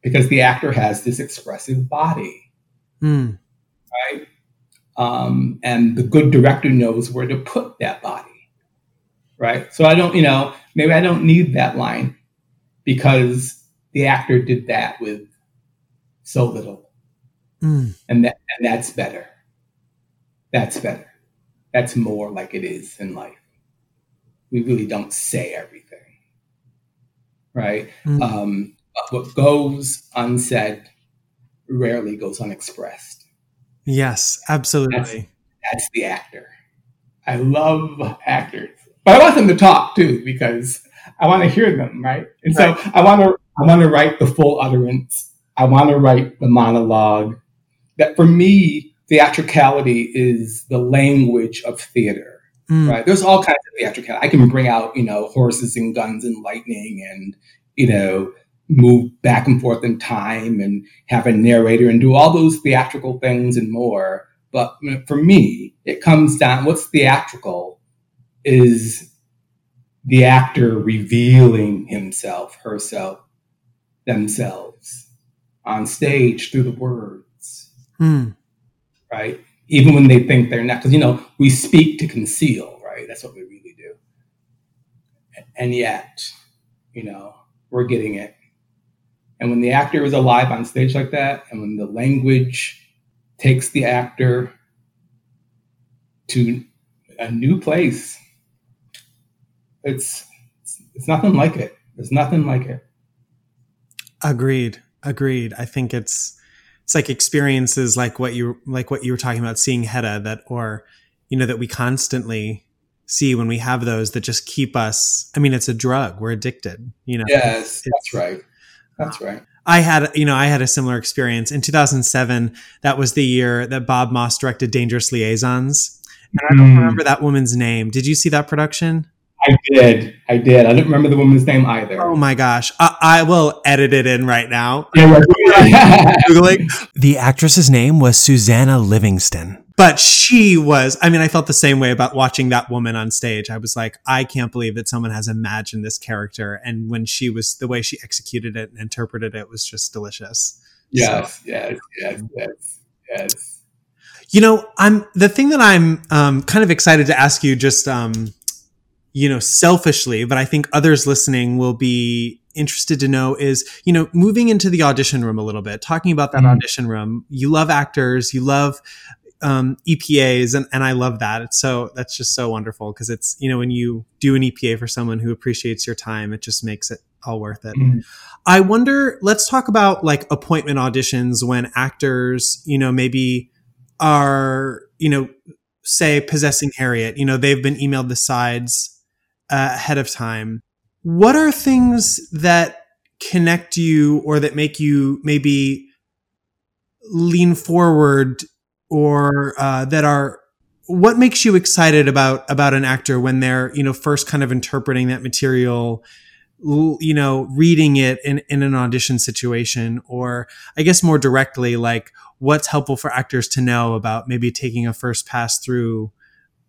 because the actor has this expressive body, mm. right? Um, and the good director knows where to put that body, right? So I don't, you know, maybe I don't need that line because the actor did that with so little. Mm. And that, and that's better. That's better. That's more like it is in life. We really don't say everything, right? Mm. Um, but what goes unsaid rarely goes unexpressed. Yes, absolutely. That's, that's the actor. I love actors, but I want them to talk too because I want to hear them, right? And right. so I want to, I want to write the full utterance. I want to write the monologue. That for me, theatricality is the language of theater. Mm. Right? There's all kinds of theatricality. I can bring out, you know, horses and guns and lightning, and you know, move back and forth in time and have a narrator and do all those theatrical things and more. But for me, it comes down, what's theatrical is the actor revealing himself, herself, themselves on stage through the words, hmm. right? Even when they think they're not, because, you know, we speak to conceal, right? That's what we really do. And yet, you know, we're getting it. And when the actor is alive on stage like that, and when the language takes the actor to a new place, it's it's nothing like it. There's nothing like it. Agreed. Agreed. I think it's it's like experiences like what you like what you were talking about, seeing Hedda, that or you know that we constantly see when we have those that just keep us. I mean, it's a drug. We're addicted. You know. Yes, it's, that's right. That's right. I had, you know, I had a similar experience in two thousand seven. That was the year that Bob Moss directed Dangerous Liaisons. And I don't mm. remember that woman's name. Did you see that production? I did. I did. I don't remember the woman's name either. Oh my gosh. I, I will edit it in right now. Googling. The actress's name was Susanna Livingston. But she was, I mean, I felt the same way about watching that woman on stage. I was like, I can't believe that someone has imagined this character. And when she was, the way she executed it and interpreted it was just delicious. Yes, so. yes, yes, yes, yes. You know, I'm the thing that I'm um, kind of excited to ask you just, um, you know, selfishly, but I think others listening will be interested to know is, you know, moving into the audition room a little bit, talking about that mm-hmm. audition room. You love actors, you love um, E P As, and, and I love that. It's so, that's just so wonderful because it's, you know, when you do an E P A for someone who appreciates your time, it just makes it all worth it. Mm-hmm. I wonder, let's talk about like appointment auditions when actors, you know, maybe are, you know, say Possessing Harriet, you know, they've been emailed the sides uh, ahead of time. What are things that connect you or that make you maybe lean forward or uh, that are, what makes you excited about, about an actor when they're, you know, first kind of interpreting that material, you know, reading it in, in an audition situation, or I guess more directly, like what's helpful for actors to know about maybe taking a first pass through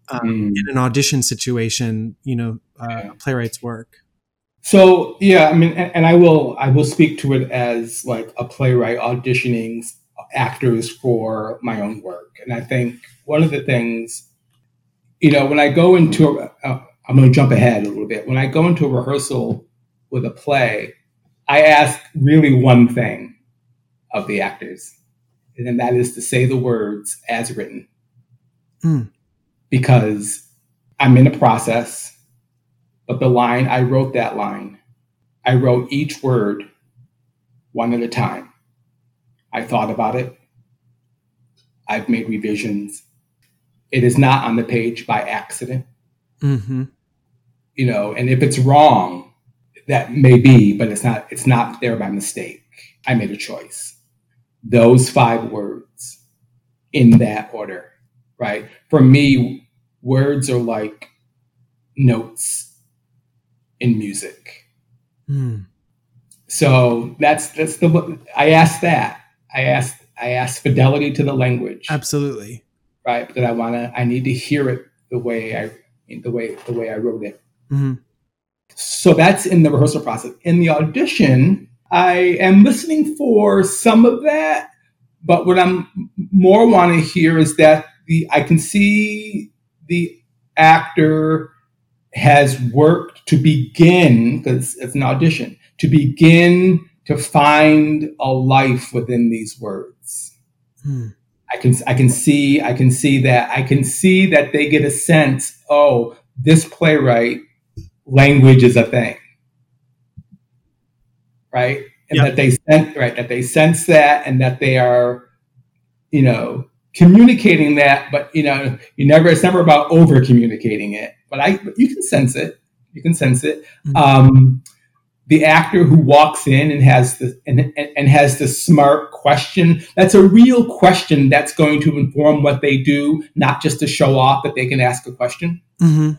um, mm. in an audition situation, you know, uh, yeah. playwright's work? So, yeah, I mean, and, and I will I will speak to it as like a playwright auditioning actors for my own work. And I think one of the things, you know, when I go into, a, oh, I'm going to jump ahead a little bit. When I go into a rehearsal with a play, I ask really one thing of the actors, and then that is to say the words as written. Mm. Because I'm in a process. But the line, I wrote that line. I wrote each word one at a time. I thought about it. I've made revisions. It is not on the page by accident. Mm-hmm. You know, and if it's wrong, that may be, but it's not, it's not there by mistake. I made a choice. Those five words in that order, right? For me, words are like notes in music. Mm. So that's, that's the, I asked that. I asked, I asked fidelity to the language. Absolutely. Right. Because I want to, I need to hear it the way I, the way, the way I wrote it. Mm-hmm. So that's in the rehearsal process. In the audition, I am listening for some of that, but what I'm more want to hear is that the, I can see the actor has worked to begin, because it's an audition, to begin to find a life within these words. Hmm. I can, I can see, I can see that. I can see that they get a sense, oh, this playwright, language is a thing, right? And yep. that they sense, right, that they sense that, and that they are, you know, communicating that. But you know, you never, it's never about over communicating it. But I, but you can sense it. You can sense it. Mm-hmm. Um, the actor who walks in and has the and, and, and has the smart question. That's a real question that's going to inform what they do, not just to show off that they can ask a question. Mm-hmm.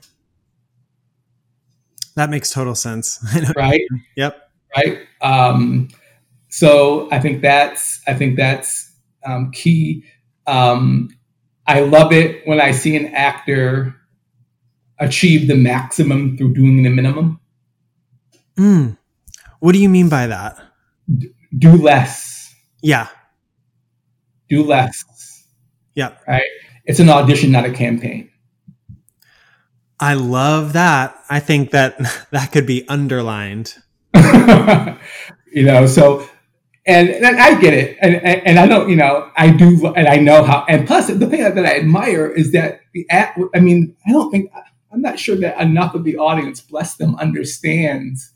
That makes total sense. Right. Yep. Right. Um, so I think that's I think that's um, key. Um, I love it when I see an actor achieve the maximum through doing the minimum. Mm. What do you mean by that? D- do less. Yeah. Do less. Yeah. Right. It's an audition, not a campaign. I love that. I think that that could be underlined. You know, so, and, and I get it. And, and, and I know, you know, I do, and I know how, and plus the thing that I admire is that the act, I mean, I don't think, I'm not sure that enough of the audience, bless them, understands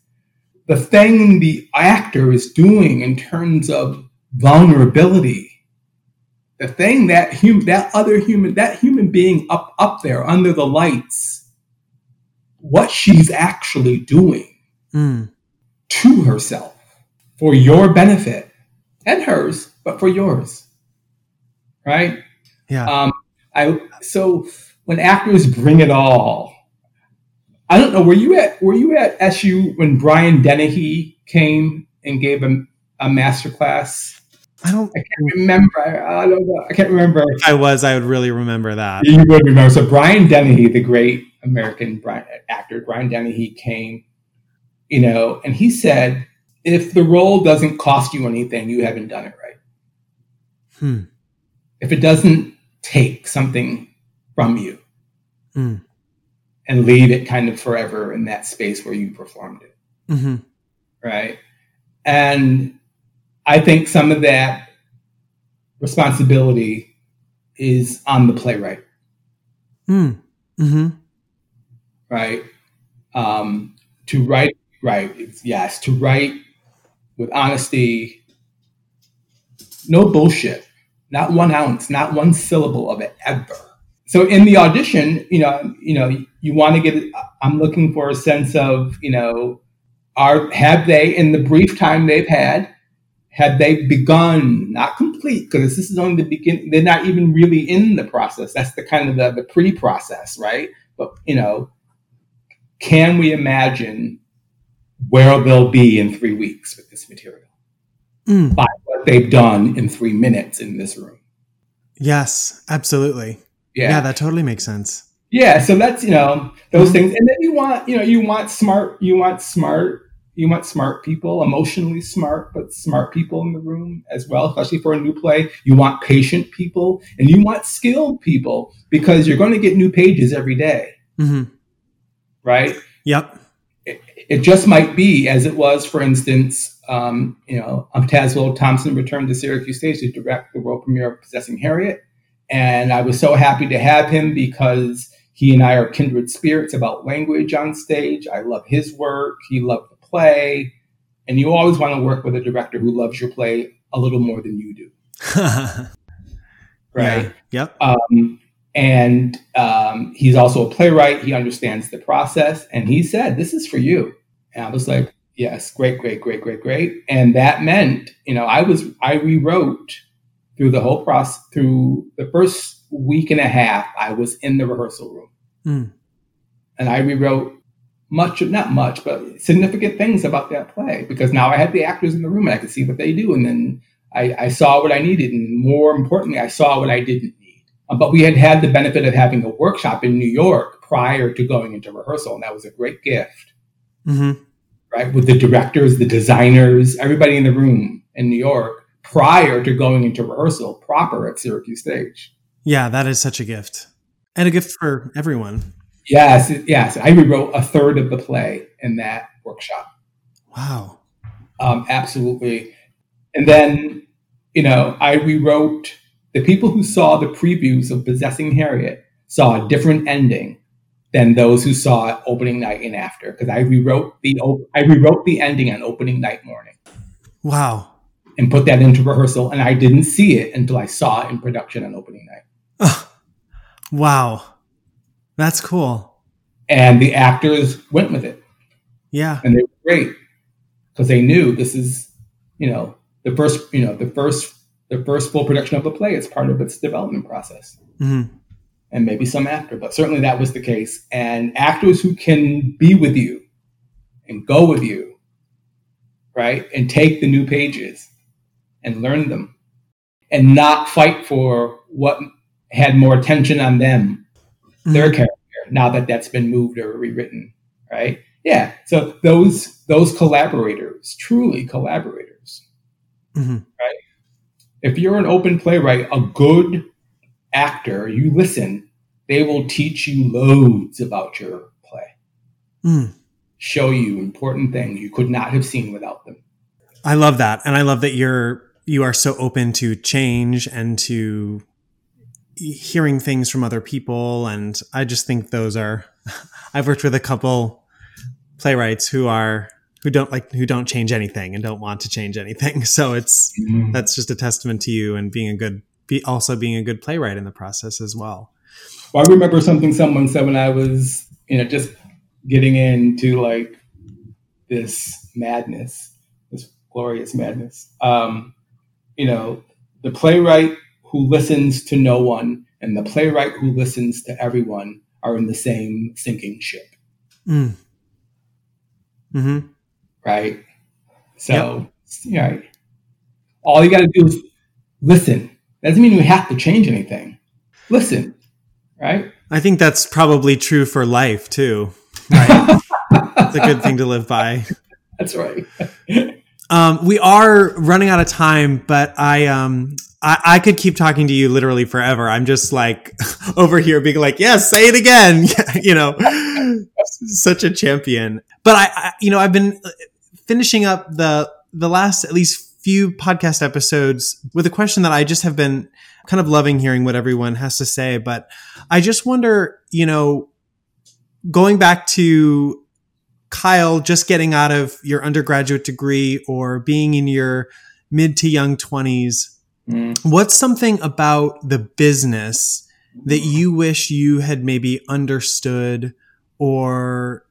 the thing the actor is doing in terms of vulnerability. The thing that human, that other human, that human being up, up there under the lights, what she's actually doing mm. to herself. for your benefit and hers, but for yours, right? Yeah. Um, I so when actors bring it all, I don't know. Were you at Were you at S U when Brian Dennehy came and gave a, a master class? I don't. I can't remember. I, I don't know. I can't remember. If I was. I would really remember that. You would remember. So Brian Dennehy, the great American Brian, actor, Brian Dennehy came, you know, and he said, "If the role doesn't cost you anything, you haven't done it right. Hmm. If it doesn't take something from you, hmm. and leave it kind of forever in that space where you performed it, mm-hmm. right?" And I think some of that responsibility is on the playwright. Mm. Mm-hmm. Right? Um, to write, right, it's, yes, to write with honesty, no bullshit, not one ounce, not one syllable of it ever. So in the audition, you know, you know, you want to get, I'm looking for a sense of, you know, are have they, in the brief time they've had, Had they begun, not complete, because this is only the beginning, they're not even really in the process. That's the kind of the, the pre-process, right? But, you know, can we imagine where they'll be in three weeks with this material? Mm. By what they've done in three minutes in this room. Yes, absolutely. Yeah, yeah, that totally makes sense. Yeah, so that's, you know, those things. And then you want, you know, you want smart, you want smart, You want smart people, emotionally smart, but smart people in the room as well, especially for a new play. You want patient people, and you want skilled people, because you're going to get new pages every day, mm-hmm. right? Yep. It, it just might be, as it was, for instance, um, you know, Umtaswil Thompson returned to Syracuse Stage to direct the world premiere of Possessing Harriet, and I was so happy to have him because he and I are kindred spirits about language on stage. I love his work. He loved play, and you always want to work with a director who loves your play a little more than you do. Right? Yeah. Yep. Um, and um, he's also a playwright. He understands the process. And he said, "This is for you." And I was like, yes, great, great, great, great, great. And that meant, you know, I was, I rewrote through the whole process, through the first week and a half, I was in the rehearsal room. Mm. And I rewrote much, not much, but significant things about that play, because now I had the actors in the room and I could see what they do. And then I, I saw what I needed. And more importantly, I saw what I didn't need. Um, but we had had the benefit of having a workshop in New York prior to going into rehearsal. And that was a great gift, mm-hmm. right? With the directors, the designers, everybody in the room in New York prior to going into rehearsal proper at Syracuse Stage. Yeah, that is such a gift, and a gift for everyone. Yes, yes. I rewrote a third of the play in that workshop. Wow. Um, absolutely. And then, you know, I rewrote, the people who saw the previews of Possessing Harriet saw a different ending than those who saw it opening night and after, because I rewrote the I rewrote the ending on opening night morning. Wow. And put that into rehearsal, and I didn't see it until I saw it in production on opening night. Oh, wow. That's cool. And the actors went with it. Yeah. And they were great, because they knew this is, you know, the first, you know, the first, the first full production of a play is part of its development process, mm-hmm. and maybe some after, but certainly that was the case. And actors who can be with you and go with you, right, and take the new pages and learn them and not fight for what had more attention on them, their character, now that that's been moved or rewritten, right? Yeah. So those those collaborators, truly collaborators, mm-hmm. right? If you're an open playwright, a good actor, you listen, they will teach you loads about your play, mm. show you important things you could not have seen without them. I love that. And I love that you're you are so open to change and to hearing things from other people. And I just think those are, I've worked with a couple playwrights who are, who don't like, who don't change anything and don't want to change anything. So it's, mm-hmm. that's just a testament to you and being a good, be also being a good playwright in the process as well. Well, I remember something someone said when I was, you know, just getting into like this madness, this glorious madness. Um, you know, the playwright who listens to no one and the playwright who listens to everyone are in the same sinking ship. Mm. Mm-hmm. Right? So, yep. you know, all you got to do is listen. That doesn't mean we have to change anything. Listen, right? I think that's probably true for life, too. Right? It's a good thing to live by. That's right. um, we are running out of time, but I... Um, I, I could keep talking to you literally forever. I'm just like over here being like, yes, say it again. You know, such a champion. But I, I, you know, I've been finishing up the, the last at least few podcast episodes with a question that I just have been kind of loving hearing what everyone has to say. But I just wonder, you know, going back to Kyle, just getting out of your undergraduate degree or being in your mid to young twenties, what's something about the business that you wish you had maybe understood or,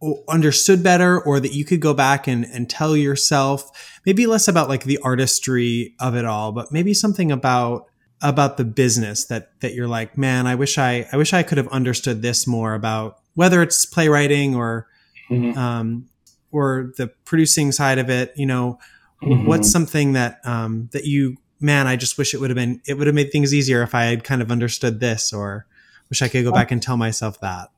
or understood better, or that you could go back and, and tell yourself, maybe less about like the artistry of it all, but maybe something about, about the business that, that you're like, man, I wish I, I wish I could have understood this more about, whether it's playwriting or, mm-hmm. um, or the producing side of it, you know, mm-hmm. what's something that, um, that you, man, I just wish it would have been, it would have made things easier if I had kind of understood this, or wish I could go back and tell myself that.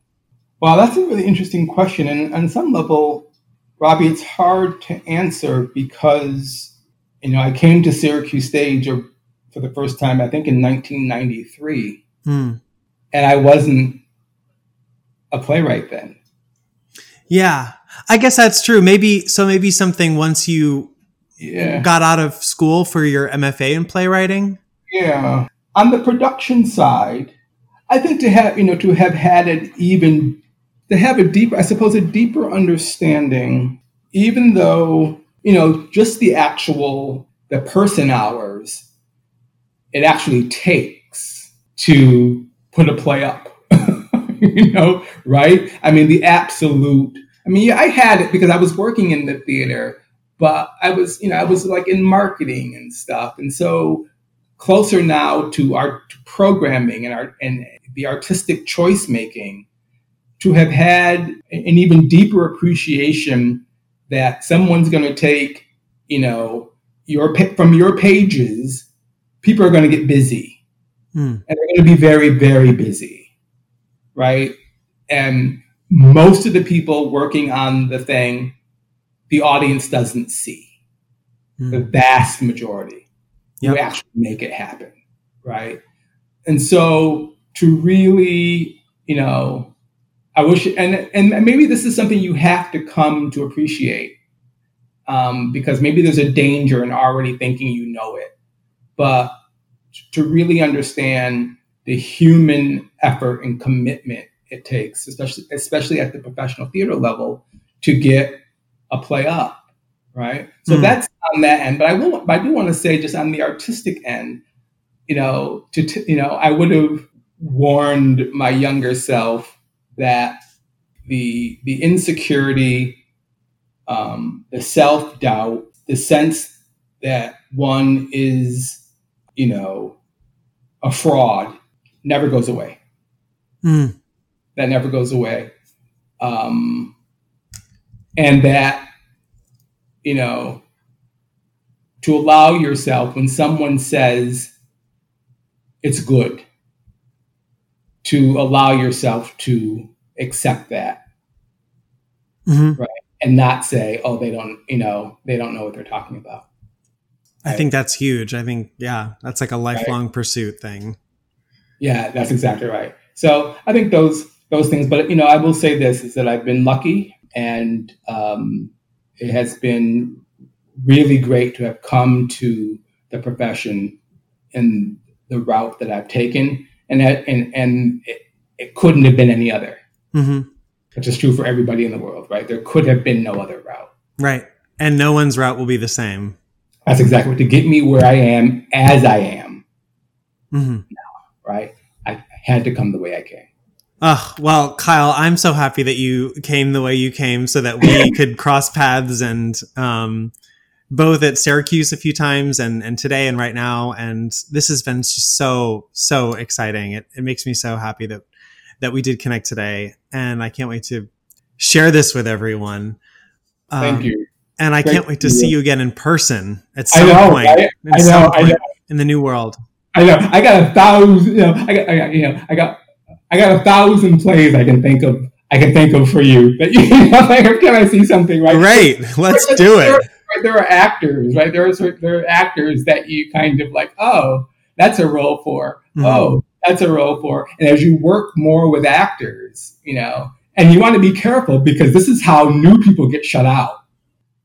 Well, that's a really interesting question. And on some level, Robbie, it's hard to answer because, you know, I came to Syracuse Stage for the first time, I think in nineteen ninety-three. Mm. And I wasn't a playwright then. Yeah, I guess that's true. Maybe, so maybe something once you, Yeah. got out of school for your M F A in playwriting? Yeah. On the production side, I think to have, you know, to have had an even, to have a deeper, I suppose, a deeper understanding, even though, you know, just the actual, the person hours, it actually takes to put a play up, you know, right? I mean, the absolute, I mean, yeah, I had it because I was working in the theater, but I was, you know, I was like in marketing and stuff. And so closer now to our programming and our, and the artistic choice making, to have had an even deeper appreciation that someone's going to take, you know, your from your pages, people are going to get busy mm. and they're going to be very, very busy. Right. And most of the people working on the thing, the audience doesn't see. Mm. The vast majority yep. who actually make it happen, right? And so to really, you know, I wish, and and maybe this is something you have to come to appreciate, um, because maybe there's a danger in already thinking you know it, but to really understand the human effort and commitment it takes, especially especially at the professional theater level, to get a play up, right? So mm. that's on that end. But I will, but I do want to say, just on the artistic end, you know, to t- you know, I would have warned my younger self that the the insecurity, um, the self doubt, the sense that one is, you know, a fraud, never goes away. Mm. That never goes away. Um, And that, you know, to allow yourself when someone says it's good, to allow yourself to accept that, mm-hmm. right? And not say, oh, they don't, you know, they don't know what they're talking about. Right? I think that's huge. I think, yeah, that's like a lifelong right? pursuit thing. Yeah, that's exactly right. So I think those, those things, but, you know, I will say this, is that I've been lucky. And um, it has been really great to have come to the profession in the route that I've taken. And that, and, and it, it couldn't have been any other, mm-hmm. which is true for everybody in the world, right? There could have been no other route. Right. And no one's route will be the same. That's exactly what, to get me where I am as I am mm-hmm. now, right? I had to come the way I came. Oh, well, Kyle, I'm so happy that you came the way you came so that we could cross paths and um, both at Syracuse a few times and, and today and right now. And this has been just so, so exciting. It, it makes me so happy that, that we did connect today. And I can't wait to share this with everyone. Um, Thank you. And I Thank can't wait to you. see you again in person at some I know, point. I, I know, some point I know. In the new world. I know. I got a thousand, you know, I got, I got, you know, I got, I got a thousand plays I can think of. I can think of for you, but you know, like, can I see something? Right. Great. Let's there, do there, it. There, there are actors, right? There are there are actors that you kind of like, oh, that's a role for. Mm-hmm. Oh, that's a role for. And as you work more with actors, you know, and you want to be careful because this is how new people get shut out,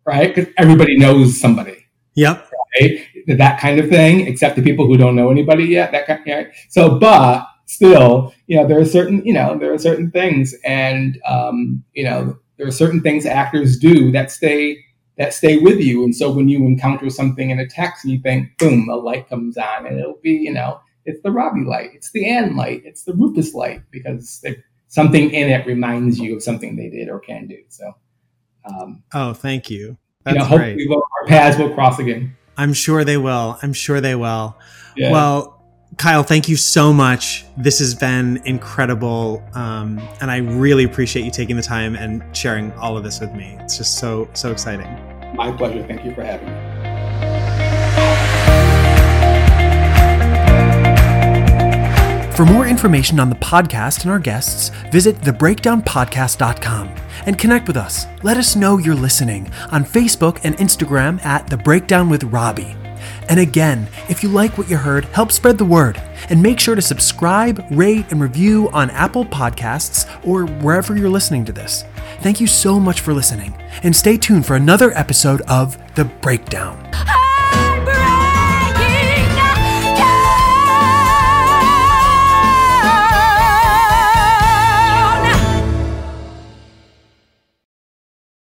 right? Because everybody knows somebody. Yep. Right? That kind of thing, except the people who don't know anybody yet. That kind. Right? So, but. Still, you know, there are certain, you know, there are certain things and, um, you know, there are certain things actors do that stay, that stay with you. And so when you encounter something in a text and you think, boom, a light comes on and it'll be, you know, it's the Robbie light, it's the Ann light, it's the Rufus light, because they, something in it reminds you of something they did or can do. So, um, oh, thank you. That's you know, hopefully great. We'll, our paths will cross again. I'm sure they will. I'm sure they will. Yeah. Well, Kyle, thank you so much. This has been incredible. Um, and I really appreciate you taking the time and sharing all of this with me. It's just so, so exciting. My pleasure. Thank you for having me. For more information on the podcast and our guests, visit the breakdown podcast dot com and connect with us. Let us know you're listening on Facebook and Instagram at The Breakdown with Robbie. And again, if you like what you heard, help spread the word. And make sure to subscribe, rate, and review on Apple Podcasts or wherever you're listening to this. Thank you so much for listening. And stay tuned for another episode of The Breakdown.